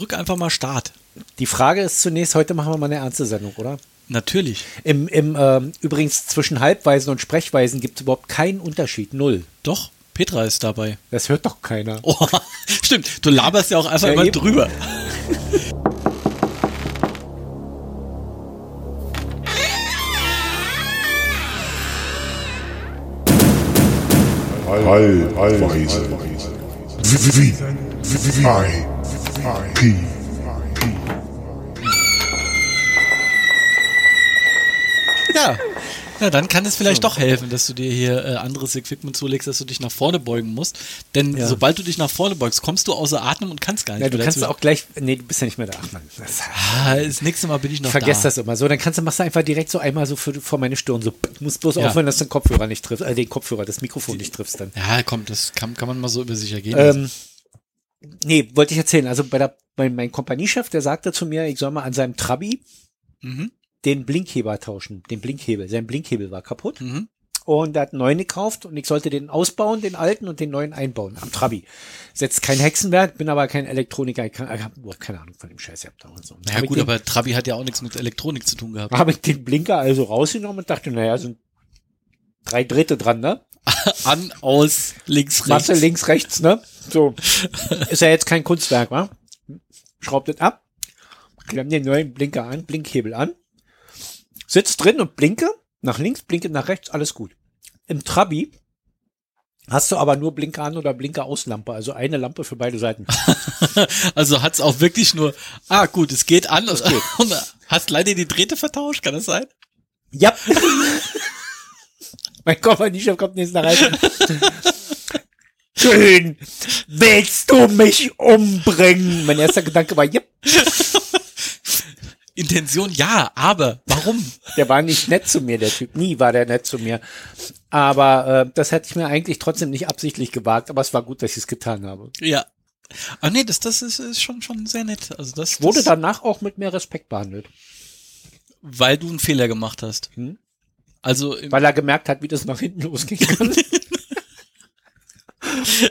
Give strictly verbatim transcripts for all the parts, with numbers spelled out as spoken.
Drück einfach mal Start. Die Frage ist zunächst, heute machen wir mal eine ernste Sendung, oder? Natürlich. Im, im, ähm, übrigens zwischen Halbweisen und Sprechweisen gibt es überhaupt keinen Unterschied, null. Doch, Petra ist dabei. Das hört doch keiner. Oh, stimmt, du laberst ja auch einfach ja, immer eben. Drüber. Halbweisen. Wie? Wie? Wie? P. Ja. Ja, dann kann es vielleicht doch helfen, dass du dir hier äh, anderes Equipment zulegst, dass du dich nach vorne beugen musst. Denn ja. sobald du dich nach vorne beugst, kommst du außer Atem und kannst gar nicht ja, mehr. Du kannst dazu. Auch gleich. Nee, du bist ja nicht mehr da. Ach man. Das, ah, das nächste Mal bin ich noch vergesst da. Vergesst das immer so. Dann kannst du, machst du einfach direkt so einmal so für, vor meine Stirn. So, du musst bloß ja. aufhören, dass du den Kopfhörer nicht triffst. Äh, den Kopfhörer, das Mikrofon nicht triffst dann. Ja, komm, das kann, kann man mal so über sich ergehen. Ähm. Nee, wollte ich erzählen. Also bei der, mein, mein Kompaniechef, der sagte zu mir, ich soll mal an seinem Trabi mhm. den Blinkheber tauschen, den Blinkhebel. Sein Blinkhebel war kaputt mhm. und er hat einen neuen gekauft und ich sollte den ausbauen, den alten und den neuen einbauen am Trabi. Setzt kein Hexenwerk, bin aber kein Elektroniker, ich habe keine Ahnung von dem Scheiß. Ich da und so. Na ja, gut, den, aber Trabi hat ja auch nichts mit Elektronik zu tun gehabt. Habe ich den Blinker also rausgenommen und dachte, naja, sind drei Drittel dran, ne? An, aus, links, rechts. Masse, links, rechts, ne? So. Ist ja jetzt kein Kunstwerk, wa? Schraubt das ab. Klemmt den neuen Blinker an, Blinkhebel an. Sitzt drin und blinke. Nach links, blinke nach rechts, alles gut. Im Trabi hast du aber nur Blinker an oder Blinker aus Lampe. Also eine Lampe für beide Seiten. Also hat's auch wirklich nur, ah, gut, es geht an. Es geht. Hast leider die Drähte vertauscht, kann das sein? Ja. Mein Kompaniechef kommt nächstes Mal rein. Schön. Willst du mich umbringen? Mein erster Gedanke war, ja. Intention, ja, aber warum? Der war nicht nett zu mir, der Typ. Nie war der nett zu mir. Aber äh, das hätte ich mir eigentlich trotzdem nicht absichtlich gewagt. Aber es war gut, dass ich es getan habe. Ja. Ah nee, das, das ist, ist schon, schon sehr nett. Also das, das wurde danach auch mit mehr Respekt behandelt. Weil du einen Fehler gemacht hast. Hm? Also weil er gemerkt hat, wie das nach hinten losgehen kann.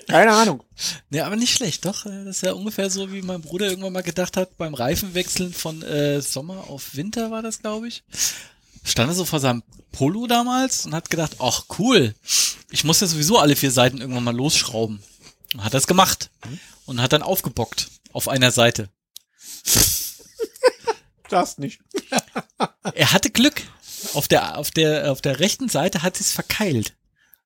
Keine Ahnung. Ja, aber nicht schlecht, doch. Das ist ja ungefähr so, wie mein Bruder irgendwann mal gedacht hat, beim Reifenwechseln von äh, Sommer auf Winter war das, glaube ich. Stand er so vor seinem Polo damals und hat gedacht, ach cool, ich muss ja sowieso alle vier Seiten irgendwann mal losschrauben. Und hat das gemacht mhm. und hat dann aufgebockt auf einer Seite. Das nicht. Er hatte Glück. Auf der, auf der, auf der rechten Seite hat es verkeilt.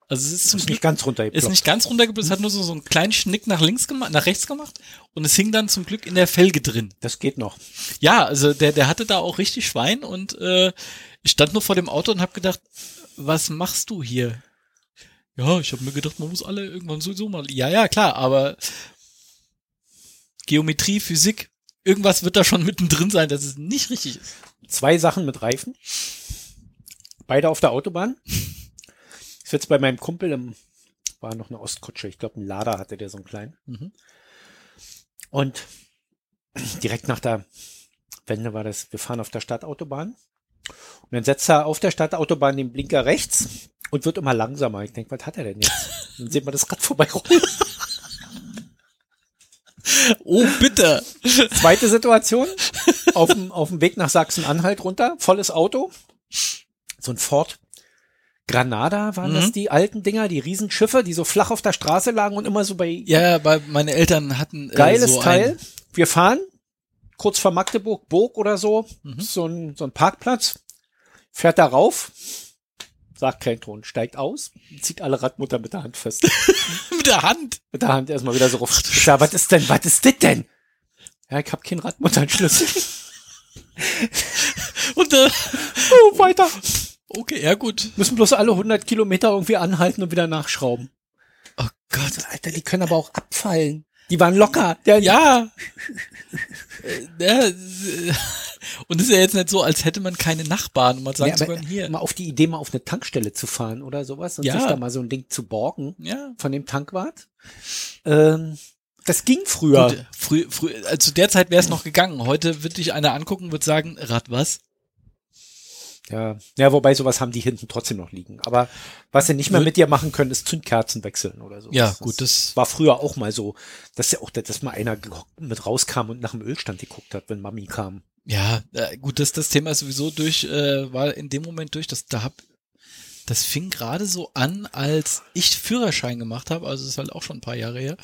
Also es ist, zum ist Glück, nicht ganz runtergeblitzt. Ist nicht ganz runtergeblitzt, hat nur so, so einen kleinen Schnick nach links gemacht, nach rechts gemacht und es hing dann zum Glück in der Felge drin. Das geht noch. Ja, also der, der hatte da auch richtig Schwein und, äh, ich stand nur vor dem Auto und hab gedacht, was machst du hier? Ja, ich hab mir gedacht, man muss alle irgendwann sowieso mal, ja, ja, klar, aber Geometrie, Physik, irgendwas wird da schon mittendrin sein, dass es nicht richtig ist. Zwei Sachen mit Reifen. Beide auf der Autobahn. Ich sitze bei meinem Kumpel, im, war noch eine Ostkutsche, ich glaube ein Lader hatte der so einen kleinen. Mhm. Und direkt nach der Wende war das, wir fahren auf der Stadtautobahn. Und dann setzt er auf der Stadtautobahn den Blinker rechts und wird immer langsamer. Ich denke, was hat er denn jetzt? Dann sieht man das Rad vorbeirollen. Oh, bitte! Zweite Situation, auf dem, auf dem Weg nach Sachsen-Anhalt runter, volles Auto. So ein Ford Granada waren mhm. das die alten Dinger, die Riesenschiffe, die so flach auf der Straße lagen und immer so bei... Ja, bei meine Eltern hatten äh, geiles so Teil. Ein wir fahren, kurz vor Magdeburg, Burg oder so, mhm. so, ein, so ein Parkplatz, fährt da rauf, sagt kein Ton, steigt aus, zieht alle Radmutter mit der Hand fest. Mit der Hand? Mit der Hand erstmal wieder so rauf. Ja, was ist denn, was ist das denn? Ja, ich hab keinen Radmutternschlüssel. Und äh, oh, weiter. Okay, ja gut. Müssen bloß alle hundert Kilometer irgendwie anhalten und wieder nachschrauben. Oh Gott. Alter, die können aber auch abfallen. Die waren locker. Der ja. Und es ist ja jetzt nicht so, als hätte man keine Nachbarn. Und man sagt nee, sogar hier. Mal auf die Idee, mal auf eine Tankstelle zu fahren oder sowas und ja. sich da mal so ein Ding zu borgen ja. von dem Tankwart. Ähm, das ging früher. Gut, früh, früh, also zu der Zeit wäre es noch gegangen. Heute wird dich einer angucken und wird sagen, Rad was? Ja, ja, wobei sowas haben die hinten trotzdem noch liegen. Aber was sie nicht mehr mit dir machen können, ist Zündkerzen wechseln oder so. Ja, das, gut, das war früher auch mal so, dass ja auch, dass mal einer mit rauskam und nach dem Ölstand geguckt hat, wenn Mami kam. Ja, gut, das das Thema ist sowieso durch, äh, war in dem Moment durch, dass da hab, das fing gerade so an, als ich Führerschein gemacht habe, also ist halt auch schon ein paar Jahre her.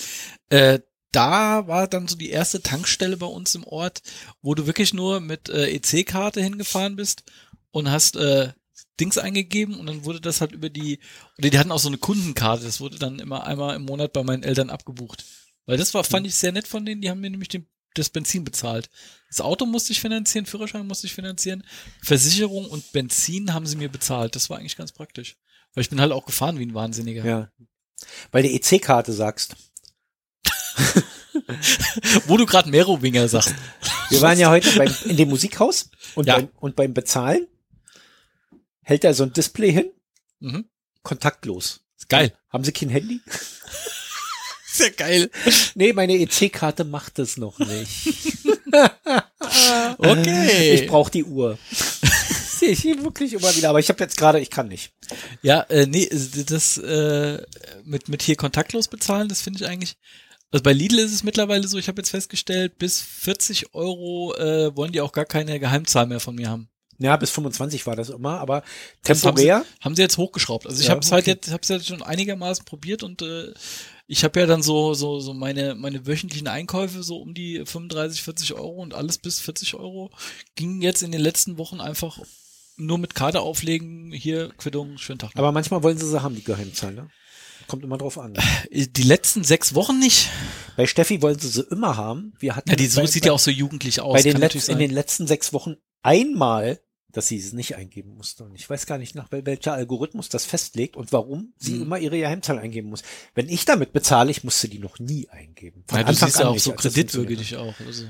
Äh, Da war dann so die erste Tankstelle bei uns im Ort, wo du wirklich nur mit äh, E C-Karte hingefahren bist und hast äh, Dings eingegeben und dann wurde das halt über die, oder die hatten auch so eine Kundenkarte, das wurde dann immer einmal im Monat bei meinen Eltern abgebucht. Weil das war, fand ich sehr nett von denen, die haben mir nämlich den, das Benzin bezahlt. Das Auto musste ich finanzieren, Führerschein musste ich finanzieren, Versicherung und Benzin haben sie mir bezahlt. Das war eigentlich ganz praktisch. Weil ich bin halt auch gefahren wie ein Wahnsinniger. Ja. Weil du E C-Karte sagst. Wo du gerade Merowinger sagst. Wir waren ja heute beim, in dem Musikhaus und, ja. beim, und beim Bezahlen hält er so ein Display hin, mhm. kontaktlos. Ist geil. Haben Sie kein Handy? Ist ja geil. Nee, meine E C-Karte macht das noch nicht. Okay. Ich brauche die Uhr. Sehe ich wirklich immer wieder, aber ich habe jetzt gerade, ich kann nicht. Ja, äh, nee, das äh, mit, mit hier kontaktlos bezahlen, das finde ich eigentlich. Also bei Lidl ist es mittlerweile so, ich habe jetzt festgestellt, bis vierzig Euro äh, wollen die auch gar keine Geheimzahl mehr von mir haben. Ja, bis fünfundzwanzig war das immer, aber temporär. Haben sie, haben sie jetzt hochgeschraubt. Also ich ja, habe es okay. halt jetzt, habe es jetzt schon einigermaßen probiert und äh, ich habe ja dann so so so meine meine wöchentlichen Einkäufe so um die fünfunddreißig, vierzig Euro und alles bis vierzig Euro ging jetzt in den letzten Wochen einfach nur mit Karte auflegen, hier Quittung, schönen Tag noch. Aber manchmal wollen sie sie haben, die Geheimzahl, ne? Kommt immer drauf an. Die letzten sechs Wochen nicht. Bei Steffi wollten sie sie immer haben. Wir hatten ja, die so bei, sieht bei, ja auch so jugendlich aus. Bei den Letz-, in den letzten sechs Wochen einmal, dass sie es nicht eingeben musste. Und ich weiß gar nicht, nach welcher Algorithmus das festlegt und warum sie hm. immer ihre Geheimzahl eingeben muss. Wenn ich damit bezahle, ich musste die noch nie eingeben. Von ja, du siehst ja auch nicht, so kreditwürdig auch. Also,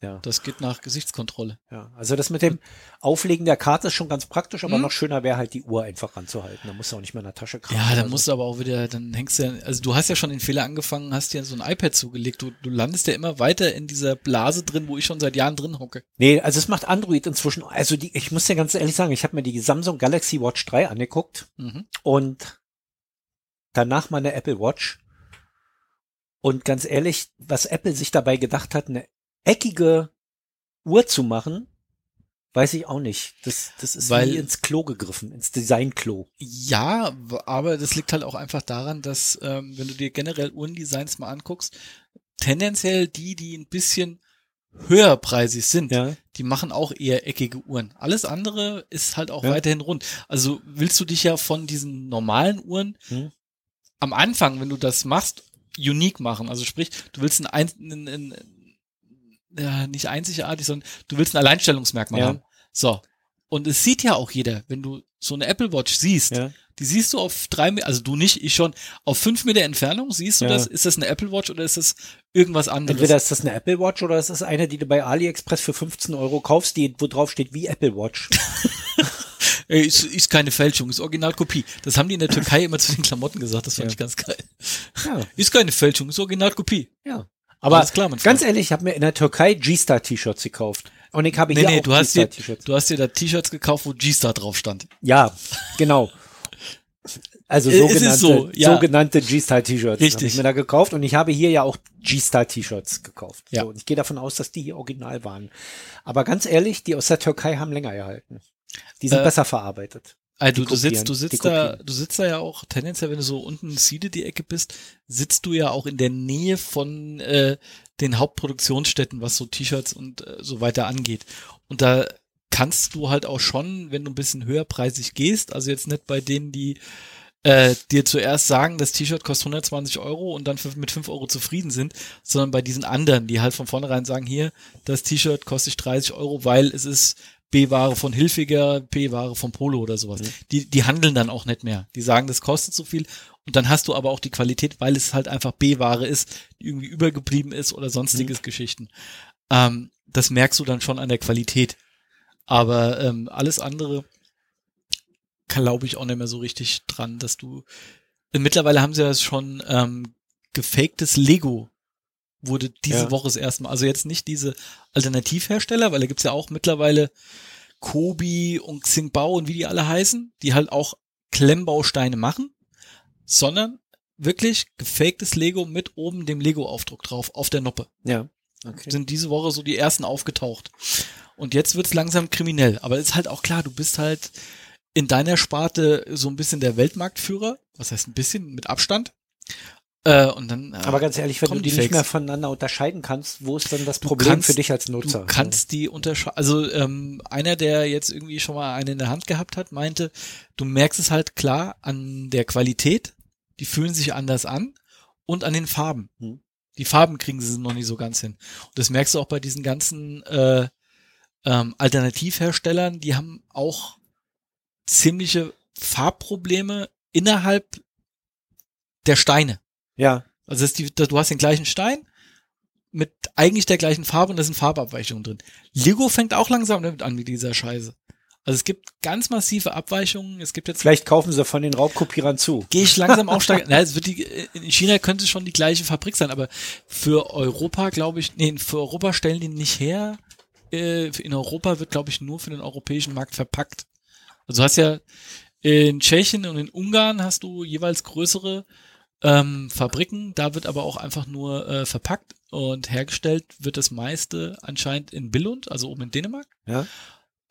ja. Das geht nach Gesichtskontrolle. Ja, also das mit dem Auflegen der Karte ist schon ganz praktisch, aber hm. noch schöner wäre halt die Uhr einfach ranzuhalten. Da musst du auch nicht mehr in der Tasche kramen. Ja, dann musst so. du aber auch wieder, dann hängst du ja, also du hast ja schon den Fehler angefangen, hast dir so ein iPad zugelegt. Du, du landest ja immer weiter in dieser Blase drin, wo ich schon seit Jahren drin hocke. Nee, also es macht Android inzwischen, also die, ich muss dir ganz ehrlich sagen, ich habe mir die Samsung Galaxy Watch drei angeguckt mhm. und danach meine Apple Watch. Und ganz ehrlich, was Apple sich dabei gedacht hat, eine eckige Uhr zu machen, weiß ich auch nicht. Das, das ist Weil, wie ins Klo gegriffen, ins Design-Klo. Ja, aber das liegt halt auch einfach daran, dass ähm, wenn du dir generell Uhrendesigns mal anguckst, tendenziell die, die ein bisschen höherpreisig sind, ja. die machen auch eher eckige Uhren. Alles andere ist halt auch ja. weiterhin rund. Also willst du dich ja von diesen normalen Uhren hm. am Anfang, wenn du das machst, unique machen. Also sprich, du willst ein, ein, ein ja, nicht einzigartig, sondern du willst ein Alleinstellungsmerkmal ja. haben. So. Und es sieht ja auch jeder, wenn du so eine Apple Watch siehst, ja. die siehst du auf drei, also du nicht, ich schon, auf fünf Meter Entfernung siehst du ja. das, ist das eine Apple Watch oder ist das irgendwas anderes? Entweder ist das eine Apple Watch oder ist das eine, die du bei AliExpress für fünfzehn Euro kaufst, die, wo drauf steht wie Apple Watch. ist, ist keine Fälschung, ist Originalkopie. Das haben die in der Türkei immer zu den Klamotten gesagt, das fand ja. ich ganz geil. Ja. Ist keine Fälschung, ist Originalkopie. Ja. Aber klar, ganz ehrlich, ich habe mir in der Türkei G-Star-T-Shirts gekauft. Und ich habe nee, hier nee, auch du hast G-Star-T-Shirts. Du hast dir da T-Shirts gekauft, wo G-Star drauf stand. Ja, genau. Also sogenannte, so, ja. sogenannte G-Star-T-Shirts. Richtig. Habe ich mir da gekauft und ich habe hier ja auch G-Star-T-Shirts gekauft. Ja. So, und ich gehe davon aus, dass die hier original waren. Aber ganz ehrlich, die aus der Türkei haben länger gehalten. Die sind äh, besser verarbeitet. Also du sitzt, du sitzt da, du sitzt da ja auch tendenziell, wenn du so unten in Siede die Ecke bist, sitzt du ja auch in der Nähe von äh, den Hauptproduktionsstätten, was so T-Shirts und äh, so weiter angeht. Und da kannst du halt auch schon, wenn du ein bisschen höherpreisig gehst, also jetzt nicht bei denen, die äh, dir zuerst sagen, das T-Shirt kostet hundertzwanzig Euro und dann für, mit fünf Euro zufrieden sind, sondern bei diesen anderen, die halt von vornherein sagen, hier, das T-Shirt kostet dreißig Euro, weil es ist B-Ware von Hilfiger, B-Ware von Polo oder sowas. Mhm. Die, die handeln dann auch nicht mehr. Die sagen, das kostet so viel und dann hast du aber auch die Qualität, weil es halt einfach B-Ware ist, die irgendwie übergeblieben ist oder sonstiges mhm. Geschichten. Ähm, das merkst du dann schon an der Qualität. Aber ähm, alles andere glaube ich auch nicht mehr so richtig dran, dass du äh, mittlerweile haben sie ja schon ähm, gefaktes Lego wurde diese ja. Woche das erste Mal. Also jetzt nicht diese Alternativhersteller, weil da gibt's ja auch mittlerweile Kobi und Xingbao und wie die alle heißen, die halt auch Klemmbausteine machen, sondern wirklich gefaktes Lego mit oben dem Lego-Aufdruck drauf, auf der Noppe. Ja, okay. Sind diese Woche so die ersten aufgetaucht. Und jetzt wird's langsam kriminell. Aber ist halt auch klar, du bist halt in deiner Sparte so ein bisschen der Weltmarktführer. Was heißt ein bisschen? Mit Abstand. Äh, und dann, äh, aber ganz ehrlich, wenn du die Fakes nicht mehr voneinander unterscheiden kannst, wo ist dann das du Problem kannst, für dich als Nutzer? Du kannst die unterscheiden. Also ähm, einer, der jetzt irgendwie schon mal eine in der Hand gehabt hat, meinte, du merkst es halt klar an der Qualität, die fühlen sich anders an und an den Farben. Hm. Die Farben kriegen sie noch nicht so ganz hin. Und das merkst du auch bei diesen ganzen äh, ähm, Alternativherstellern, die haben auch ziemliche Farbprobleme innerhalb der Steine. Ja. Also ist die, du hast den gleichen Stein mit eigentlich der gleichen Farbe und da sind Farbabweichungen drin. Lego fängt auch langsam damit an mit dieser Scheiße. Also es gibt ganz massive Abweichungen. Es gibt jetzt vielleicht kaufen sie von den Raubkopierern zu. Gehe ich langsam auch stark. Na, es wird die, in China könnte es schon die gleiche Fabrik sein, aber für Europa glaube ich, nee, für Europa stellen die nicht her. In Europa wird glaube ich nur für den europäischen Markt verpackt. Also du hast ja in Tschechien und in Ungarn hast du jeweils größere Ähm, Fabriken, da wird aber auch einfach nur äh, verpackt und hergestellt wird das meiste anscheinend in Billund, also oben in Dänemark, ja.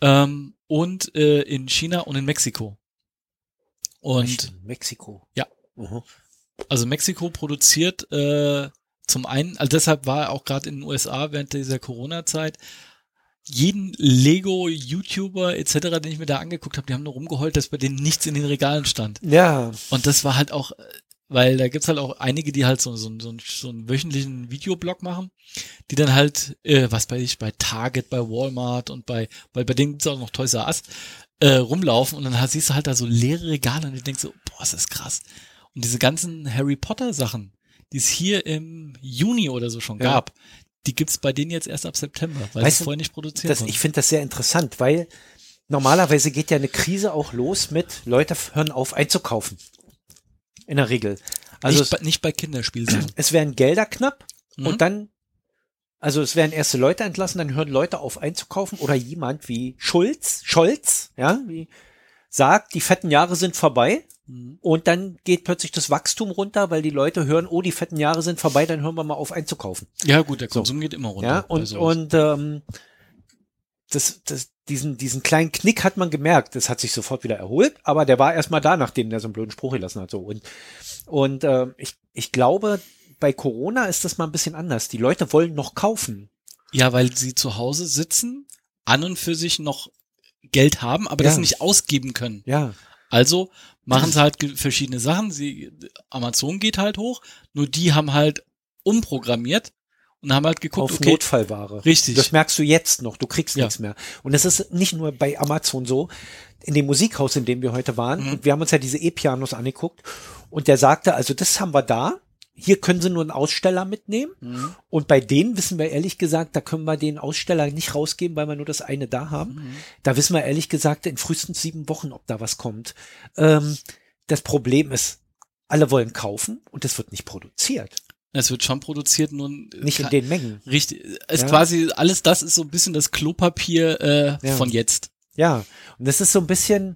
ähm, und äh, in China und in Mexiko. Und Echt? Mexiko? Ja. Uh-huh. Also Mexiko produziert äh, zum einen, also deshalb war auch gerade in den U S A während dieser Corona-Zeit jeden Lego-YouTuber et cetera, den ich mir da angeguckt habe, die haben nur rumgeheult, dass bei denen nichts in den Regalen stand. Ja. Und das war halt auch weil da gibt's halt auch einige, die halt so, so, so, so einen wöchentlichen Videoblog machen, die dann halt, äh, was bei ich, bei Target, bei Walmart und bei, weil bei denen gibt's auch noch Toys R Us, äh, rumlaufen und dann siehst du halt da so leere Regale und du denkst so, boah, ist das krass. Und diese ganzen Harry Potter Sachen, die es hier im Juni oder so schon ja. gab, die gibt's bei denen jetzt erst ab September, weil sie es vorher nicht produziert haben. Ich finde das sehr interessant, weil normalerweise geht ja eine Krise auch los mit, Leute hören auf einzukaufen. In der Regel. Also nicht, es, bei, nicht bei Kinderspielsachen. Es werden Gelder knapp mhm. und dann, also es werden erste Leute entlassen, dann hören Leute auf einzukaufen oder jemand wie Schulz, Scholz, ja, wie sagt, die fetten Jahre sind vorbei mhm. und dann geht plötzlich das Wachstum runter, weil die Leute hören, oh, die fetten Jahre sind vorbei, dann hören wir mal auf einzukaufen. Ja gut, der Konsum so. Geht immer runter. Ja, und, und ähm, das, das, diesen, diesen kleinen Knick hat man gemerkt. Das hat sich sofort wieder erholt, aber der war erstmal da, nachdem der so einen blöden Spruch gelassen hat. So. Und, und äh, ich, ich glaube, bei Corona ist das mal ein bisschen anders. Die Leute wollen noch kaufen. Ja, weil sie zu Hause sitzen, an und für sich noch Geld haben, aber ja. das nicht ausgeben können. Ja. Also machen sie halt verschiedene Sachen. Sie, Amazon geht halt hoch, nur die haben halt umprogrammiert. Und haben halt geguckt, auf okay, Notfallware. Richtig. Das merkst du jetzt noch, du kriegst ja. nichts mehr. Und es ist nicht nur bei Amazon so, in dem Musikhaus, in dem wir heute waren, mhm. und wir haben uns ja diese E-Pianos angeguckt und der sagte, also das haben wir da, hier können sie nur einen Aussteller mitnehmen mhm. und bei denen wissen wir ehrlich gesagt, da können wir den Aussteller nicht rausgeben, weil wir nur das eine da haben. Mhm. Da wissen wir ehrlich gesagt in frühestens sieben Wochen, ob da was kommt. Ähm, das Problem ist, alle wollen kaufen und es wird nicht produziert. Es wird schon produziert, nur nicht in den Mengen. Richtig, ist ja. quasi alles das ist so ein bisschen das Klopapier äh, ja. von jetzt. Ja, und das ist so ein bisschen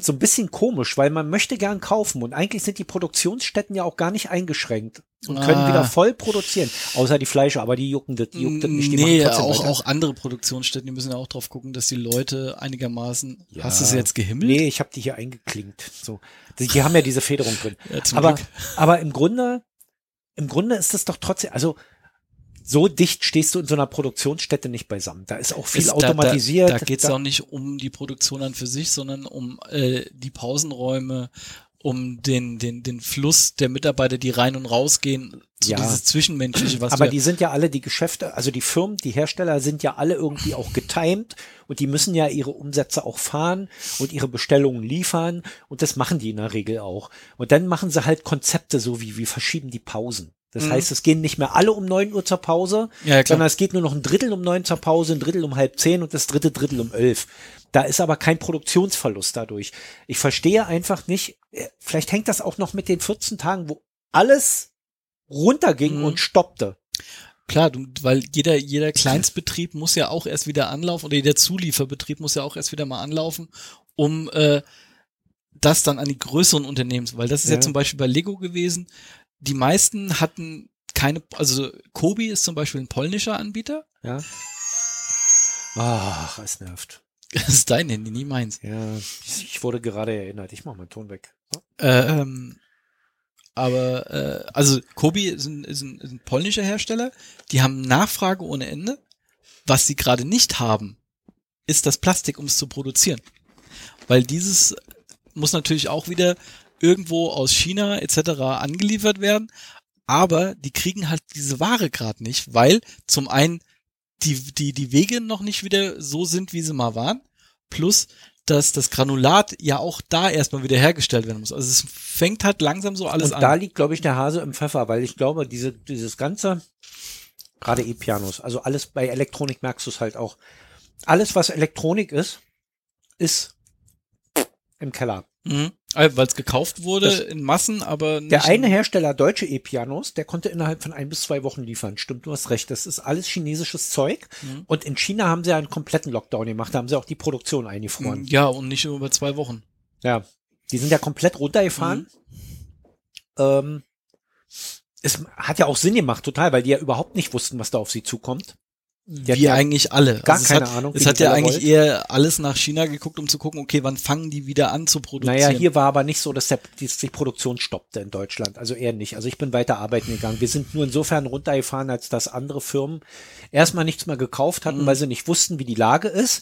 so ein bisschen komisch, weil man möchte gern kaufen und eigentlich sind die Produktionsstätten ja auch gar nicht eingeschränkt und ah. können wieder voll produzieren, außer die Fleischer, aber die jucken das, die jucken das nicht. Die nee, machen auch, auch andere Produktionsstätten, die müssen ja auch drauf gucken, dass die Leute einigermaßen, ja. hast du sie jetzt gehimmelt? Nee, ich habe die hier eingeklinkt. So, die, die haben ja diese Federung drin. Ja, aber, aber im Grunde Im Grunde ist es doch trotzdem, also so dicht stehst du in so einer Produktionsstätte nicht beisammen. Da ist auch viel ist automatisiert. Da, da, da geht es auch nicht um die Produktion an für sich, sondern um äh, die Pausenräume, um den den den Fluss der Mitarbeiter, die rein und rausgehen, so ja. dieses Zwischenmenschliche. Was Aber die sind ja alle, die Geschäfte, also die Firmen, die Hersteller sind ja alle irgendwie auch getimed und die müssen ja ihre Umsätze auch fahren und ihre Bestellungen liefern und das machen die in der Regel auch. Und dann machen sie halt Konzepte, so wie wir verschieben die Pausen. Das mhm. heißt, es gehen nicht mehr alle um neun Uhr zur Pause, ja, ja, sondern es geht nur noch ein Drittel um neun zur Pause, ein Drittel um halb zehn und das dritte Drittel um elf. Da ist aber kein Produktionsverlust dadurch. Ich verstehe einfach nicht, vielleicht hängt das auch noch mit den vierzehn Tagen, wo alles runterging mhm. und stoppte. Klar, du, weil jeder jeder Kleinstbetrieb muss ja auch erst wieder anlaufen, oder jeder Zulieferbetrieb muss ja auch erst wieder mal anlaufen, um äh, das dann an die größeren Unternehmen, weil das ist ja, ja zum Beispiel bei Lego gewesen, die meisten hatten keine, also Kobi ist zum Beispiel ein polnischer Anbieter. Ja. Ach, es nervt. Das ist dein Handy, nie meins. Ja, ich wurde gerade erinnert, ich mach meinen Ton weg. So. Ähm, aber, äh, also Kobi ist ein, ist, ein, ist ein polnischer Hersteller, die haben Nachfrage ohne Ende. Was sie gerade nicht haben, ist das Plastik, um es zu produzieren. Weil dieses muss natürlich auch wieder irgendwo aus China et cetera angeliefert werden, aber die kriegen halt diese Ware gerade nicht, weil zum einen die die die Wege noch nicht wieder so sind, wie sie mal waren, plus dass das Granulat ja auch da erstmal wieder hergestellt werden muss. Also es fängt halt langsam so alles an. Und da an. liegt, glaube ich, der Hase im Pfeffer, weil ich glaube, diese dieses ganze, gerade E-Pianos, also alles bei Elektronik merkst du es halt auch. Alles, was Elektronik ist, ist im Keller. Mhm. Weil es gekauft wurde das, in Massen, aber nicht. Der eine Hersteller, deutsche E-Pianos, der konnte innerhalb von ein bis zwei Wochen liefern. Stimmt, du hast recht. Das ist alles chinesisches Zeug. Mhm. Und in China haben sie ja einen kompletten Lockdown gemacht. Da haben sie auch die Produktion eingefroren. Ja, und nicht über zwei Wochen. Ja, die sind ja komplett runtergefahren. Mhm. Ähm, es hat ja auch Sinn gemacht, total, weil die ja überhaupt nicht wussten, was da auf sie zukommt. Die wie eigentlich alle. Gar also keine hat, Ahnung. Es hat ja eigentlich wollt. eher alles nach China geguckt, um zu gucken, okay, wann fangen die wieder an zu produzieren. Naja, hier war aber nicht so, dass der, die, die Produktion stoppte in Deutschland. Also eher nicht. Also ich bin weiter arbeiten gegangen. Wir sind nur insofern runtergefahren, als dass andere Firmen erstmal nichts mehr gekauft hatten, mhm. weil sie nicht wussten, wie die Lage ist.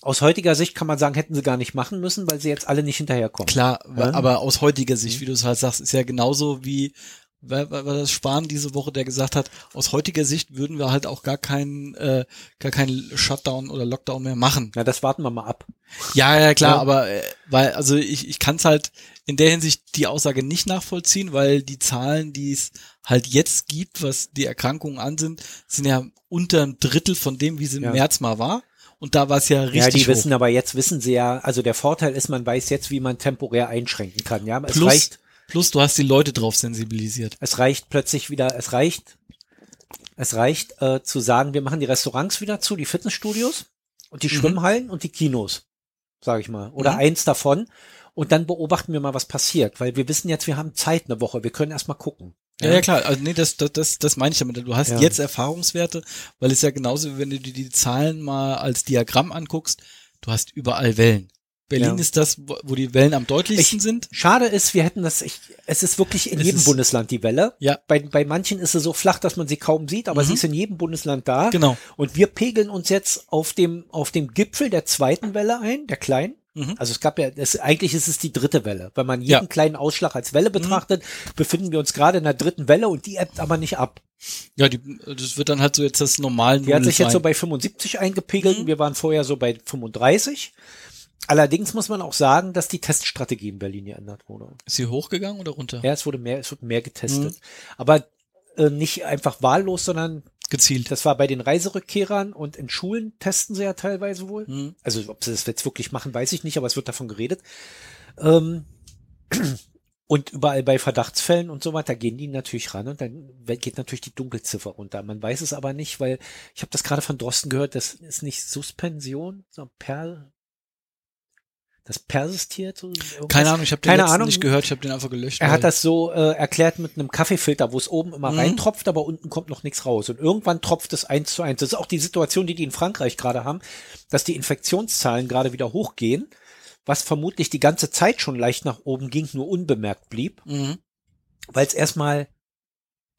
Aus heutiger Sicht kann man sagen, hätten sie gar nicht machen müssen, weil sie jetzt alle nicht hinterherkommen. Klar, ja? Aber aus heutiger Sicht, mhm. wie du es halt sagst, ist ja genauso wie Weil, weil das Spahn diese Woche, der gesagt hat, aus heutiger Sicht würden wir halt auch gar keinen äh, gar keinen Shutdown oder Lockdown mehr machen. Ja, das warten wir mal ab. Ja, ja, klar, ja. aber äh, weil also ich ich kann es halt in der Hinsicht die Aussage nicht nachvollziehen, weil die Zahlen, die es halt jetzt gibt, was die Erkrankungen an sind, sind ja unter ein Drittel von dem, wie es im ja. März mal war. Und da war es ja richtig. Ja, die hoch. wissen, aber jetzt wissen sie ja, also der Vorteil ist, man weiß jetzt, wie man temporär einschränken kann. Ja, es Plus, reicht. Plus, du hast die Leute drauf sensibilisiert. Es reicht plötzlich wieder, es reicht, es reicht äh, zu sagen, wir machen die Restaurants wieder zu, die Fitnessstudios und die mhm. Schwimmhallen und die Kinos, sage ich mal, oder mhm. eins davon. Und dann beobachten wir mal, was passiert, weil wir wissen jetzt, wir haben Zeit eine Woche, wir können erstmal gucken. Ja, ja, klar, also nee, das, das, das, das meine ich damit. Du hast ja. jetzt Erfahrungswerte, weil es ja genauso, wenn du dir die Zahlen mal als Diagramm anguckst, du hast überall Wellen. Berlin ja. ist das, wo die Wellen am deutlichsten ich, sind. Schade ist, wir hätten das, ich, es ist wirklich in es jedem ist, Bundesland die Welle. Ja. Bei, bei manchen ist sie so flach, dass man sie kaum sieht, aber mhm. sie ist in jedem Bundesland da. Genau. Und wir pegeln uns jetzt auf dem, auf dem Gipfel der zweiten Welle ein, der kleinen. Mhm. Also es gab ja, es, eigentlich ist es die dritte Welle. Wenn man jeden ja. kleinen Ausschlag als Welle betrachtet, mhm. befinden wir uns gerade in der dritten Welle und die ebbt aber nicht ab. Ja, die, das wird dann halt so jetzt das normale. Die hat sich jetzt so bei fünfundsiebzig eingepegelt mhm. und wir waren vorher so bei fünfunddreißig. Allerdings muss man auch sagen, dass die Teststrategie in Berlin geändert wurde. Ist sie hochgegangen oder runter? Ja, es wurde mehr, es wurde mehr getestet. Mhm. Aber äh, nicht einfach wahllos, sondern gezielt. Das war bei den Reiserückkehrern und in Schulen testen sie ja teilweise wohl. Mhm. Also ob sie das jetzt wirklich machen, weiß ich nicht, aber es wird davon geredet. Ähm, und überall bei Verdachtsfällen und so weiter gehen die natürlich ran und dann geht natürlich die Dunkelziffer runter. Man weiß es aber nicht, weil ich habe das gerade von Drosten gehört, das ist nicht Suspension, sondern Perl. Das persistiert? So Keine Ahnung, ich habe den Keine letzten Ahnung. nicht gehört, ich habe den einfach gelöscht. Er hat das so äh, erklärt mit einem Kaffeefilter, wo es oben immer mhm. reintropft, aber unten kommt noch nichts raus. Und irgendwann tropft es eins zu eins. Das ist auch die Situation, die die in Frankreich gerade haben, dass die Infektionszahlen gerade wieder hochgehen, was vermutlich die ganze Zeit schon leicht nach oben ging, nur unbemerkt blieb, mhm. weil es erstmal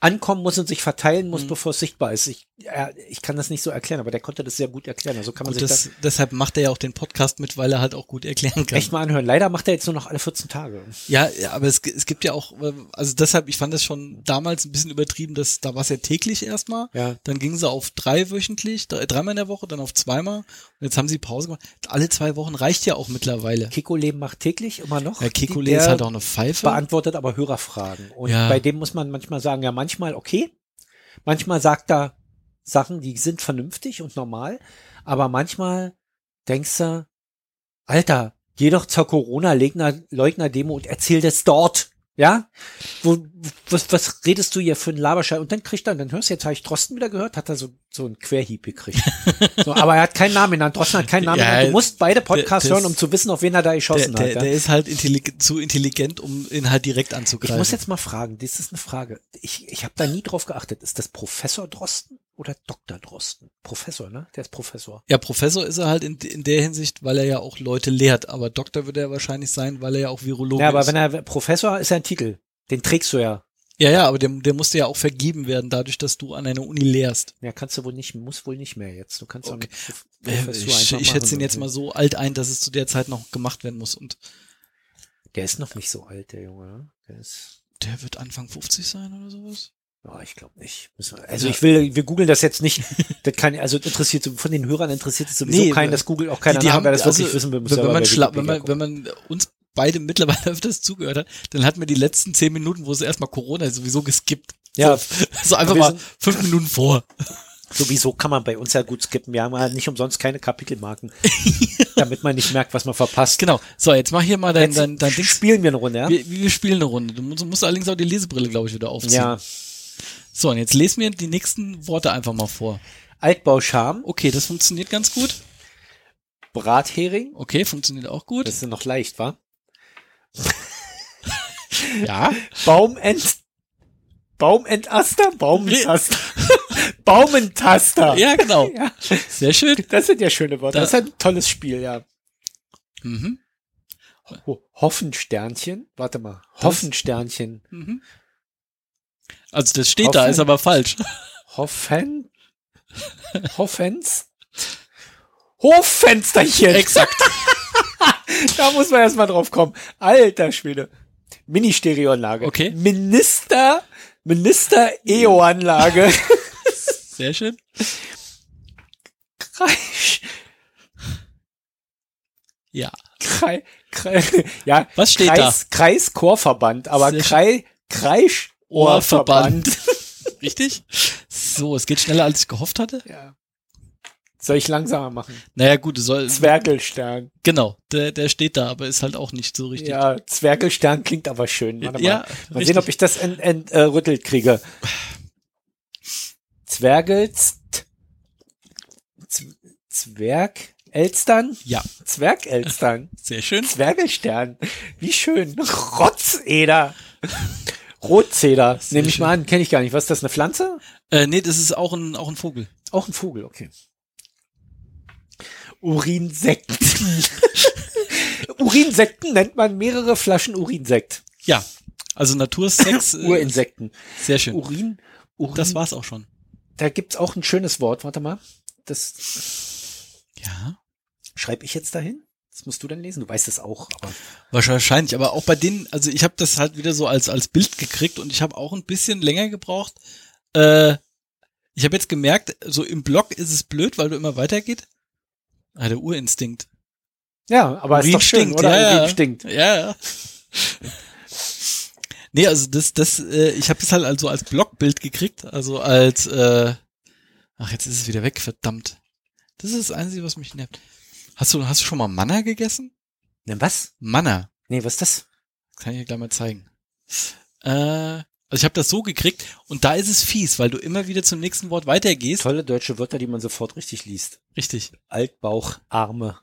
ankommen muss und sich verteilen muss, mhm. bevor es sichtbar ist. Ich, ja, ich kann das nicht so erklären, aber der konnte das sehr gut erklären. Also kann man gut, sich das, das deshalb macht er ja auch den Podcast mit, weil er halt auch gut erklären kann. Echt mal anhören. Leider macht er jetzt nur noch alle vierzehn Tage. Ja, ja, aber es, es gibt ja auch, also deshalb, ich fand das schon damals ein bisschen übertrieben, dass da war es ja täglich erstmal, ja. dann ging sie auf drei wöchentlich, drei, dreimal in der Woche, dann auf zweimal und jetzt haben sie Pause gemacht. Alle zwei Wochen reicht ja auch mittlerweile. Kekulé macht täglich immer noch. Ja, Kekulé ist halt auch eine Pfeife. Beantwortet aber Hörerfragen und ja. bei dem muss man manchmal sagen, ja, manchmal Manchmal okay, manchmal sagt er Sachen, die sind vernünftig und normal, aber manchmal denkst du, Alter, geh doch zur Corona-Leugner-Demo und erzähl das dort. Ja, wo, was, was redest du hier für einen Laberschall? Und dann kriegt er, dann hörst du, jetzt habe ich Drosten wieder gehört, hat er so, so einen Querhieb gekriegt. So, aber er hat keinen Namen genannt, Drosten hat keinen Namen genannt. Ja, du musst beide Podcasts der, hören, um zu wissen, auf wen er da geschossen der, der, hat. Ja? Der ist halt intelligent, zu intelligent, um ihn halt direkt anzugreifen. Ich muss jetzt mal fragen, das ist eine Frage. Ich, ich habe da nie drauf geachtet. Ist das Professor Drosten oder Doktor Drosten? Professor, ne? Der ist Professor. Ja, Professor ist er halt in, in der Hinsicht, weil er ja auch Leute lehrt. Aber Doktor würde er wahrscheinlich sein, weil er ja auch Virologe ist. Ja, aber ist. wenn er Professor ist, er ein Titel. Den trägst du ja. Ja, ja, aber der, der musste ja auch vergeben werden, dadurch, dass du an einer Uni lehrst. Ja, kannst du wohl nicht, muss wohl nicht mehr jetzt. Du kannst okay. auch nicht, du Ich, ich schätze ihn jetzt mal so alt ein, dass es zu der Zeit noch gemacht werden muss. Und der ist noch nicht so alt, der Junge, ne? Der ist. Der wird Anfang fünfzig sein oder sowas? Oh, ich glaube nicht. Also ich will, wir googeln das jetzt nicht. Das kann, also interessiert, von den Hörern interessiert es sowieso nee, keinen, das googelt auch keiner die, die nach, haben, wer das also, wirklich wissen will. Wenn, wenn, man, schla- wenn, man, wenn man uns beide mittlerweile öfters zugehört hat, dann hatten wir die letzten zehn Minuten, wo es erstmal Corona sowieso geskippt. Ja. So, so einfach mal fünf Minuten vor. Sowieso kann man bei uns ja gut skippen. Wir haben halt nicht umsonst keine Kapitelmarken, damit man nicht merkt, was man verpasst. Genau. So, jetzt mach hier mal dein, dein, dein Ding. Spielen wir eine Runde, ja? Wir, wir spielen eine Runde. Du musst, musst allerdings auch die Lesebrille, glaube ich, wieder aufziehen. Ja. So, und jetzt lesen wir die nächsten Worte einfach mal vor. Altbauscham. Okay, das funktioniert ganz gut. Brathering. Okay, funktioniert auch gut. Das ist noch leicht, wa? Ja. Baumend... Baumentaster? Baumentaster. Baumentaster. Ja, genau. Ja. Sehr schön. Das sind ja schöne Worte. Da. Das ist ein tolles Spiel, ja. Mhm. Ho- Hoffensternchen. Warte mal. Das? Hoffensternchen. Mhm. Also das steht Hoffen, da, ist aber falsch. Hoffen? Hoffens? Hoffensterchen! Exakt. Da muss man erstmal drauf kommen. Alter Schwede. Mini-Stereoanlage. Okay. Minister, Minister-E O-Anlage. Sehr schön. Kreisch. Ja. Krei, Krei, ja. Was steht Kreis, da? Kreischorverband, aber Krei, Kreisch. Ohrverband. Ohrverband. Richtig? So, es geht schneller, als ich gehofft hatte. Ja. Soll ich langsamer machen? Naja, gut, du sollst. Zwergelstern. Genau, der, der steht da, aber ist halt auch nicht so richtig. Ja, Zwergelstern klingt aber schön. Warte mal. Ja, mal sehen, ob ich das ent, ent, äh, rüttelt kriege. Zwergelst. Z- Zwerg. Elstern? Ja. Zwergelstern. Sehr schön. Zwergelstern. Wie schön. Rotzeder. Rotzeder, nehme ich mal an, kenne ich gar nicht. Was ist das, eine Pflanze? Äh, nee, das ist auch ein, auch ein Vogel. Auch ein Vogel, okay. Urinsekt. Urinsekten nennt man mehrere Flaschen Urinsekt. Ja, also Natursex. Äh, Urinsekten. Sehr schön. Urin, Urin. Das war's auch schon. Da gibt's auch ein schönes Wort, warte mal. Das. Ja. Schreibe ich jetzt dahin? Das musst du dann lesen, du weißt es auch. Aber wahrscheinlich, aber auch bei denen, also ich habe das halt wieder so als als Bild gekriegt und ich habe auch ein bisschen länger gebraucht. Äh, ich habe jetzt gemerkt, so im Blog ist es blöd, weil du immer weitergeht. Ah, der Urinstinkt. Ja, aber Urin ist doch schön, stinkt, oder? Ja, Urin stinkt. Ja, ja. Nee, also das, das, äh, ich habe das halt also als Blogbild gekriegt, also als, äh, ach, jetzt ist es wieder weg, verdammt. Das ist das Einzige, was mich nervt. Hast du, hast du schon mal Manner gegessen? Ne, was? Manner. Nee, was ist das? Das kann ich dir gleich mal zeigen. Äh, also ich habe das so gekriegt und da ist es fies, weil du immer wieder zum nächsten Wort weitergehst. Tolle deutsche Wörter, die man sofort richtig liest. Richtig. Altbaucharme.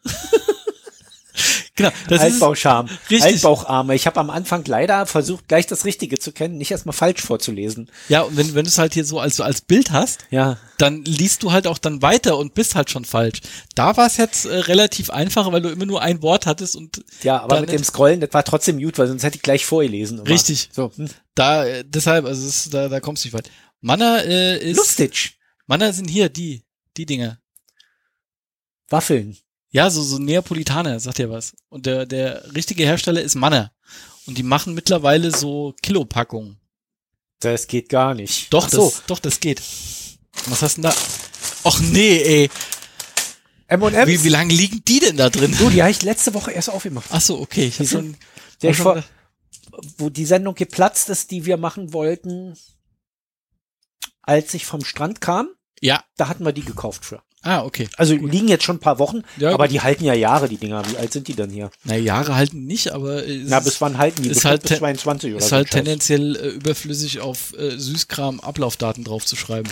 Genau. Das Altbaucharme. Richtig. Altbaucharme. Ich habe am Anfang leider versucht, gleich das Richtige zu kennen, nicht erstmal falsch vorzulesen. Ja, und wenn, wenn du es halt hier so als, als Bild hast, ja, dann liest du halt auch dann weiter und bist halt schon falsch. Da war es jetzt äh, relativ einfach, weil du immer nur ein Wort hattest und. Ja, aber mit dem Scrollen, das war trotzdem gut, weil sonst hätte ich gleich vorgelesen. Immer. Richtig. So. Hm. Da, äh, deshalb, also ist, da, da kommst du nicht weit. Manner äh, ist. Lustig. Manner sind hier die, die Dinger. Waffeln. Ja, so, so Neapolitaner, sagt ja was. Und der, der richtige Hersteller ist Manner. Und die machen mittlerweile so Kilopackungen. Das geht gar nicht. Doch, so. das, doch, das geht. Was hast du denn da? Och nee, ey. M und M's. Wie, wie lange liegen die denn da drin? Du, die habe ich letzte Woche erst aufgemacht. Ach so, okay. Ich hab schon, der schon vor, wo die Sendung geplatzt ist, die wir machen wollten, als ich vom Strand kam. Ja. Da hatten wir die gekauft für. Ah, okay. Also gut. Liegen jetzt schon ein paar Wochen, ja, aber gut. Die halten ja Jahre, die Dinger. Wie alt sind die denn hier? Na, Jahre halten nicht, aber... Na, bis wann halten die? Ist halt bis zweiundzwanzig oder so. Ist halt tendenziell äh, überflüssig, auf äh, Süßkram Ablaufdaten draufzuschreiben.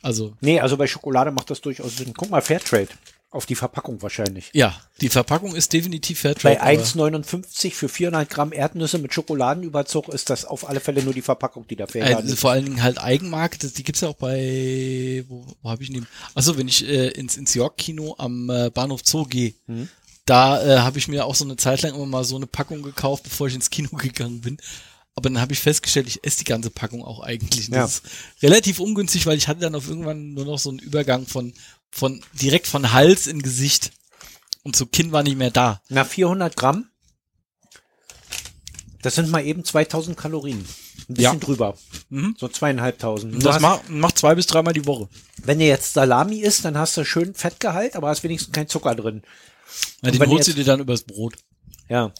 Also. Nee, also bei Schokolade macht das durchaus Sinn. Guck mal, Fairtrade. Auf die Verpackung wahrscheinlich. Ja, die Verpackung ist definitiv Fairtrade. Bei eins neunundfünfzig für vierhundert Gramm Erdnüsse mit Schokoladenüberzug ist das auf alle Fälle nur die Verpackung, die da Fairtrade also ist. Vor allen Dingen halt Eigenmarke, das, die gibt's ja auch bei, wo, wo habe ich denn? Achso, wenn ich äh, ins, ins York-Kino am äh, Bahnhof Zoo gehe, mhm. da äh, habe ich mir auch so eine Zeit lang immer mal so eine Packung gekauft, bevor ich ins Kino gegangen bin. Aber dann habe ich festgestellt, ich esse die ganze Packung auch eigentlich. Das ja. ist relativ ungünstig, weil ich hatte dann auf irgendwann nur noch so einen Übergang von von direkt von Hals in Gesicht und so Kinn war nicht mehr da. Na, vierhundert Gramm, das sind mal eben zweitausend Kalorien. Ein bisschen ja. drüber. Mhm. So zweieinhalbtausend. Und das macht mach zwei bis dreimal die Woche. Wenn du jetzt Salami isst, dann hast du schön Fettgehalt, aber hast wenigstens kein Zucker drin. Na, und den holst du dir dann übers Brot. Ja.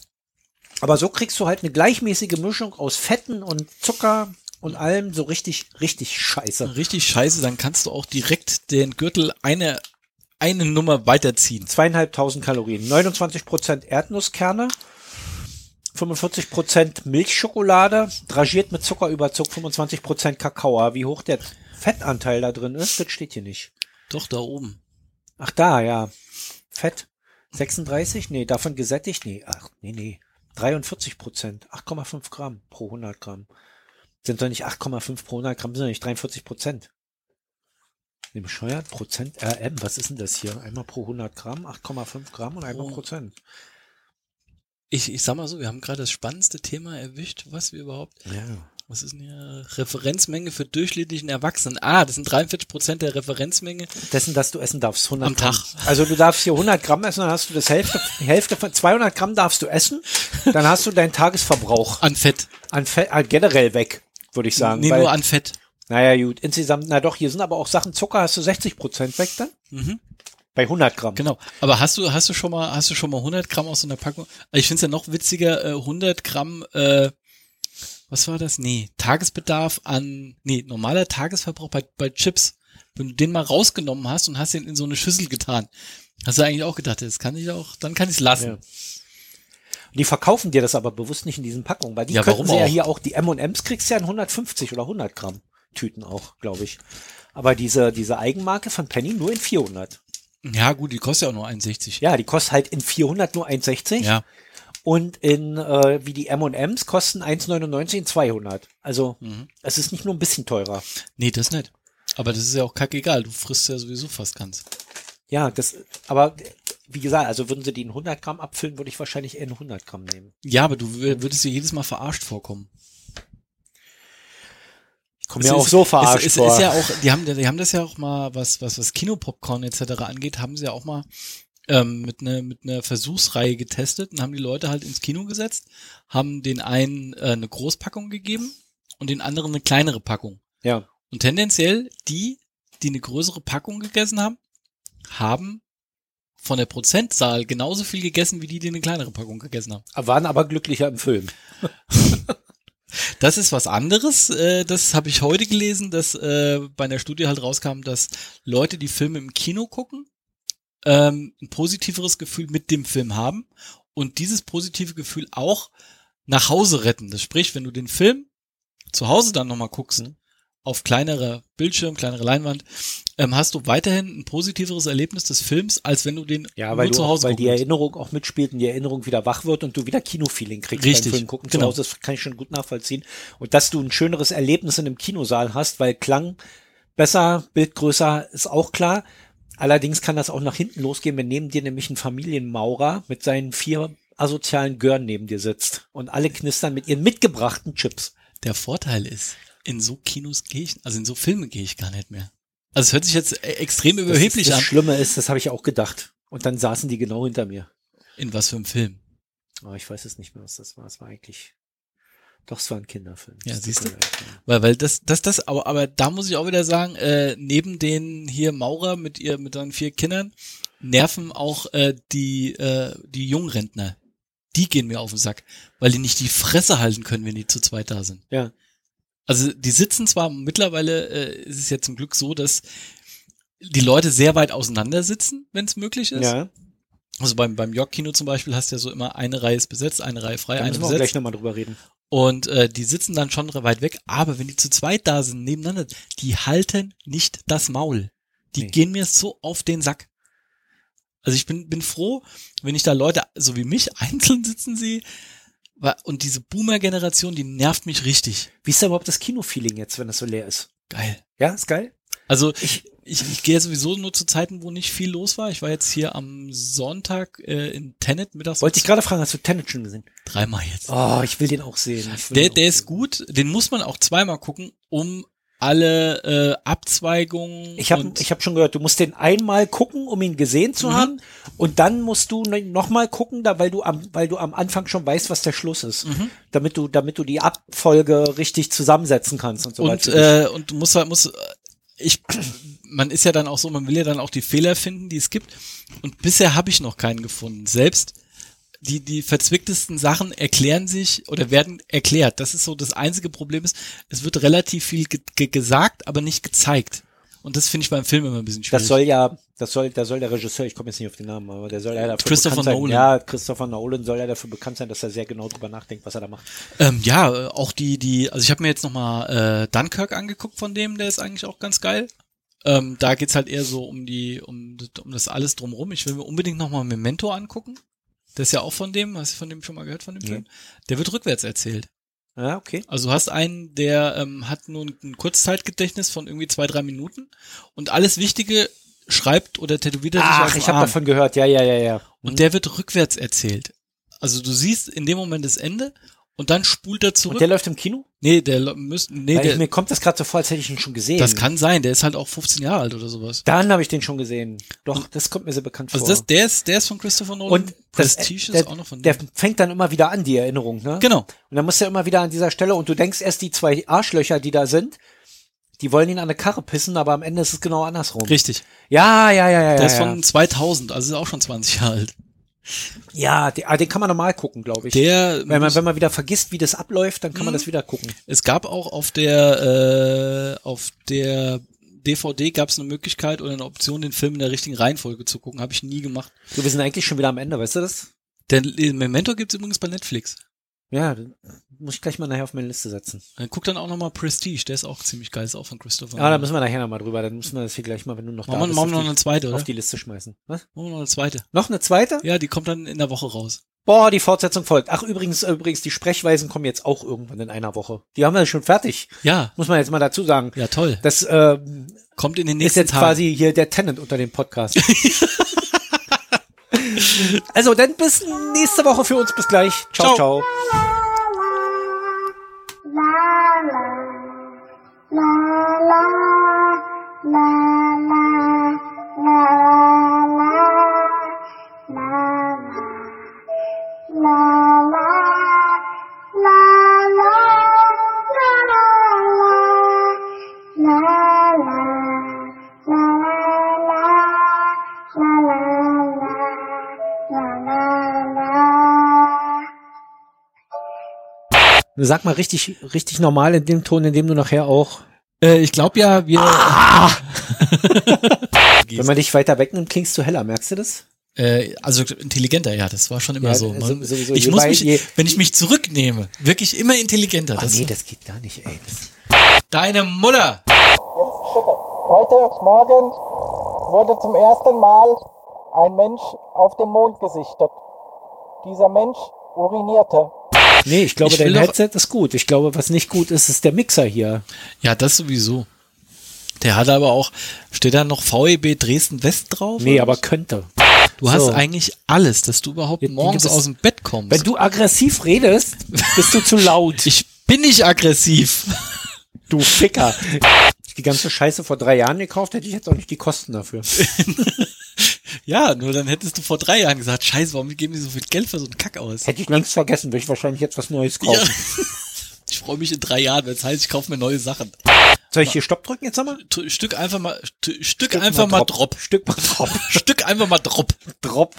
Aber so kriegst du halt eine gleichmäßige Mischung aus Fetten und Zucker und allem, so richtig, richtig scheiße. Richtig scheiße, dann kannst du auch direkt den Gürtel eine, eine Nummer weiterziehen. Zweieinhalbtausend Kalorien, neunundzwanzig Prozent Erdnusskerne, fünfundvierzig Prozent Milchschokolade, dragiert mit Zuckerüberzug, fünfundzwanzig Prozent Kakao. Wie hoch der Fettanteil da drin ist, das steht hier nicht. Doch, da oben. Ach, da, ja. Fett. sechsunddreißig? Nee, davon gesättigt? Nee, ach, nee, nee. dreiundvierzig Prozent, acht Komma fünf Gramm pro hundert Gramm. Sind doch nicht acht Komma fünf pro hundert Gramm, sind doch nicht dreiundvierzig Prozent. Nimm bescheuert, Prozent R M, was ist denn das hier? Einmal pro hundert Gramm, acht Komma fünf Gramm und einmal oh. Prozent. Ich, ich sag mal so, wir haben gerade das spannendste Thema erwischt, was wir überhaupt... Ja. Was ist denn hier? Referenzmenge für durchschnittlichen Erwachsenen. Ah, das sind dreiundvierzig Prozent der Referenzmenge. Dessen, dass du essen darfst. hundert Gramm. Am Tag. Also du darfst hier hundert Gramm essen, dann hast du das Hälfte, Hälfte von zweihundert Gramm darfst du essen, dann hast du deinen Tagesverbrauch. An Fett. An Fett, ah, generell weg, würde ich sagen. Nee, weil, nur an Fett. Naja, gut. Insgesamt, na doch, hier sind aber auch Sachen Zucker, hast du sechzig Prozent weg dann? Mhm. Bei hundert Gramm. Genau. Aber hast du, hast du schon mal, hast du schon mal hundert Gramm aus so einer Packung? Ich finde es ja noch witziger, hundert Gramm, äh, was war das? Nee, Tagesbedarf an, nee, normaler Tagesverbrauch bei, bei Chips. Wenn du den mal rausgenommen hast und hast den in so eine Schüssel getan, hast du eigentlich auch gedacht, das kann ich auch, dann kann ich es lassen. Ja. Die verkaufen dir das aber bewusst nicht in diesen Packungen, weil die ja, können sie auch? Ja hier auch, die M und M's kriegst du ja in hundertfünfzig oder hundert Gramm Tüten auch, glaube ich. Aber diese, diese Eigenmarke von Penny nur in vierhundert. Ja gut, die kostet ja auch nur einundsechzig. Ja, die kostet halt in vierhundert nur einundsechzig. Ja. Und in, äh, wie die M und M's kosten eins neunundneunzig in zweihundert. Also, mhm. es ist nicht nur ein bisschen teurer. Nee, das nicht. Aber das ist ja auch kackegal. Du frisst ja sowieso fast ganz. Ja, das, aber, wie gesagt, also würden sie die in hundert Gramm abfüllen, würde ich wahrscheinlich eher in hundert Gramm nehmen. Ja, aber du würdest dir jedes Mal verarscht vorkommen. Kommt ja auch so verarscht es, es, vor. Es ist ja auch, die haben, die haben das ja auch mal, was, was, was Kinopopcorn et cetera angeht, haben sie ja auch mal, Ähm, mit einer mit einer Versuchsreihe getestet und haben die Leute halt ins Kino gesetzt, haben den einen äh, eine Großpackung gegeben und den anderen eine kleinere Packung. Ja. Und tendenziell die, die eine größere Packung gegessen haben, haben von der Prozentzahl genauso viel gegessen, wie die, die eine kleinere Packung gegessen haben. Waren aber glücklicher im Film. Das ist was anderes. Äh, das habe ich heute gelesen, dass äh, bei einer Studie halt rauskam, dass Leute, die Filme im Kino gucken, ein positiveres Gefühl mit dem Film haben und dieses positive Gefühl auch nach Hause retten. Das sprich, wenn du den Film zu Hause dann nochmal guckst, mhm. auf kleinerer Bildschirm, kleinere Leinwand, ähm, hast du weiterhin ein positiveres Erlebnis des Films, als wenn du den ja, nur du zu Hause guckst. Ja, weil die Erinnerung auch mitspielt und die Erinnerung wieder wach wird und du wieder Kinofeeling kriegst. Richtig. Beim Film gucken genau. Zu Hause, das kann ich schon gut nachvollziehen. Und dass du ein schöneres Erlebnis in einem Kinosaal hast, weil Klang besser, Bild größer, ist auch klar. Allerdings kann das auch nach hinten losgehen, wenn neben dir nämlich ein Familienmaurer mit seinen vier asozialen Gören neben dir sitzt und alle knistern mit ihren mitgebrachten Chips. Der Vorteil ist, in so Kinos gehe ich, also in so Filme gehe ich gar nicht mehr. Also es hört sich jetzt extrem überheblich das ist, das an. Das Schlimme ist, das habe ich auch gedacht. Und dann saßen die genau hinter mir. In was für einem Film? Oh, ich weiß es nicht mehr, was das war. Es war eigentlich... Doch, es war ein Kinderfilm. Ja, siehst du? Weil, weil das, das, das, aber, aber da muss ich auch wieder sagen, äh, neben den hier Maurer mit ihr, mit seinen vier Kindern, nerven auch, äh, die, äh, die Jungrentner. Die gehen mir auf den Sack, weil die nicht die Fresse halten können, wenn die zu zweit da sind. Ja. Also, die sitzen zwar mittlerweile, äh, ist es ja zum Glück so, dass die Leute sehr weit auseinander sitzen, wenn es möglich ist. Ja. Also beim, beim York-Kino zum Beispiel hast du ja so immer eine Reihe ist besetzt, eine Reihe frei, da eine besetzt. Da müssen wir gleich nochmal drüber reden. Und äh, die sitzen dann schon weit weg, aber wenn die zu zweit da sind, nebeneinander, die halten nicht das Maul. Die nee. gehen mir so auf den Sack. Also ich bin, bin froh, wenn ich da Leute, so wie mich, einzeln sitzen sehe. Und diese Boomer-Generation, die nervt mich richtig. Wie ist da überhaupt das Kino-Feeling jetzt, wenn das so leer ist? Geil. Ja, ist geil? Also ich, ich, ich gehe sowieso nur zu Zeiten, wo nicht viel los war. Ich war jetzt hier am Sonntag äh, in Tenet mittags. Wollte ich gerade fragen, hast du Tenet schon gesehen? Dreimal jetzt. Oh, ich will den auch sehen. Der, der ist gut. Den muss man auch zweimal gucken, um alle äh, Abzweigungen. Ich habe ich hab schon gehört, du musst den einmal gucken, um ihn gesehen zu mhm. haben, und dann musst du nochmal gucken, da weil du am weil du am Anfang schon weißt, was der Schluss ist, mhm. damit du damit du die Abfolge richtig zusammensetzen kannst und so weiter. Und äh, und du musst halt musst ich man ist ja dann auch so, man will ja dann auch die Fehler finden, die es gibt, und bisher habe ich noch keinen gefunden. Selbst Die, die verzwicktesten Sachen erklären sich oder werden erklärt. Das ist so das einzige Problem ist, es wird relativ viel ge- ge- gesagt, aber nicht gezeigt. Und das finde ich beim Film immer ein bisschen schwierig. Das soll ja, das soll, da soll der Regisseur, ich komme jetzt nicht auf den Namen, aber der soll ja dafür Christopher bekannt Nolan. sein. Ja, Christopher Nolan soll ja dafür bekannt sein, dass er sehr genau drüber nachdenkt, was er da macht. Ähm, ja, auch die, die, also ich habe mir jetzt nochmal äh, Dunkirk angeguckt von dem, der ist eigentlich auch ganz geil. Ähm, da geht's halt eher so um die, um, um das alles drumrum. Ich will mir unbedingt nochmal Memento angucken. Das ist ja auch von dem, hast du von dem schon mal gehört, von dem Film? Ja. Der wird rückwärts erzählt. Ah, okay. Also du hast einen, der ähm, hat nur ein Kurzzeitgedächtnis von irgendwie zwei, drei Minuten und alles Wichtige schreibt oder tätowiert er sich auf den Arm. Ach, ich habe davon gehört, ja, ja, ja, ja. Und mhm. der wird rückwärts erzählt. Also du siehst in dem Moment das Ende und dann spult er zurück. Und der läuft im Kino? Nee, der müsste... Nee, der, mir kommt das gerade so vor, als hätte ich ihn schon gesehen. Das kann sein, der ist halt auch fünfzehn Jahre alt oder sowas. Dann habe ich den schon gesehen. Doch, und, das kommt mir sehr bekannt also vor. Also der ist, der ist von Christopher Nolan. Und Prestige das, der, ist auch noch von der, der fängt dann immer wieder an, die Erinnerung, ne? Genau. Und dann muss er immer wieder an dieser Stelle, und du denkst erst, die zwei Arschlöcher, die da sind, die wollen ihn an eine Karre pissen, aber am Ende ist es genau andersrum. Richtig. Ja, ja, ja, ja. Der ja, ist ja. von zweitausend, also ist auch schon zwanzig Jahre alt. Ja, den, den kann man normal gucken, glaube ich. Der wenn, man, wenn man wieder vergisst, wie das abläuft, dann kann mh. man das wieder gucken. Es gab auch auf der äh, auf der D V D gab es eine Möglichkeit oder eine Option, den Film in der richtigen Reihenfolge zu gucken. Habe ich nie gemacht. So, wir sind eigentlich schon wieder am Ende, weißt du das? Den Memento gibt's übrigens bei Netflix. Ja, muss ich gleich mal nachher auf meine Liste setzen. Dann guck dann auch nochmal Prestige, der ist auch ziemlich geil, ist auch von Christopher. Ja, da müssen wir nachher nochmal drüber, dann müssen wir das hier gleich mal, wenn du noch da bist, noch eine zweite, oder? Auf die Liste schmeißen. Was? Machen wir noch eine zweite. Noch eine zweite? Ja, die kommt dann in der Woche raus. Boah, die Fortsetzung folgt. Ach, übrigens, übrigens, die Sprechweisen kommen jetzt auch irgendwann in einer Woche. Die haben wir schon fertig. Ja. Muss man jetzt mal dazu sagen. Ja, toll. Das äh, kommt in den nächsten Tagen. Ist jetzt quasi hier der Tenet unter dem Podcast. Also, dann bis nächste Woche für uns. Bis gleich. Ciao, ciao. Sag mal richtig, richtig normal in dem Ton, in dem du nachher auch. Äh, ich glaube ja, wir. Ah! Wenn man dich weiter wegnimmt, klingst du heller, merkst du das? Äh, also intelligenter, ja, das war schon immer ja, so. Man, sowieso, ich muss mich, je, wenn ich mich zurücknehme, wirklich immer intelligenter. Oh, das nee, das geht gar nicht, ey. Deine Mutter! Heute Morgen wurde zum ersten Mal ein Mensch auf dem Mond gesichtet. Dieser Mensch urinierte. Nee, ich glaube, ich dein Headset ist gut. Ich glaube, was nicht gut ist, ist der Mixer hier. Ja, das sowieso. Der hat aber auch, steht da noch V E B Dresden West drauf? Nee, aber was? Könnte. Du so. hast eigentlich alles, dass du überhaupt Jetzt, morgens du bist, aus dem Bett kommst. Wenn du aggressiv redest, bist du zu laut. Ich bin nicht aggressiv. Du Ficker. Die ganze Scheiße vor drei Jahren gekauft, hätte ich jetzt auch nicht die Kosten dafür. Ja, nur dann hättest du vor drei Jahren gesagt, scheiße, warum geben die so viel Geld für so einen Kack aus? Hätte ich längst vergessen, würde ich wahrscheinlich jetzt was Neues kaufen. Ja. Ich freue mich in drei Jahren, wenn es heißt, ich kaufe mir neue Sachen. Soll ich hier Stopp drücken jetzt nochmal? Stück einfach mal, Stück, Stück einfach mal drop. drop. Stück mal drop. Stück einfach mal drop. Drop.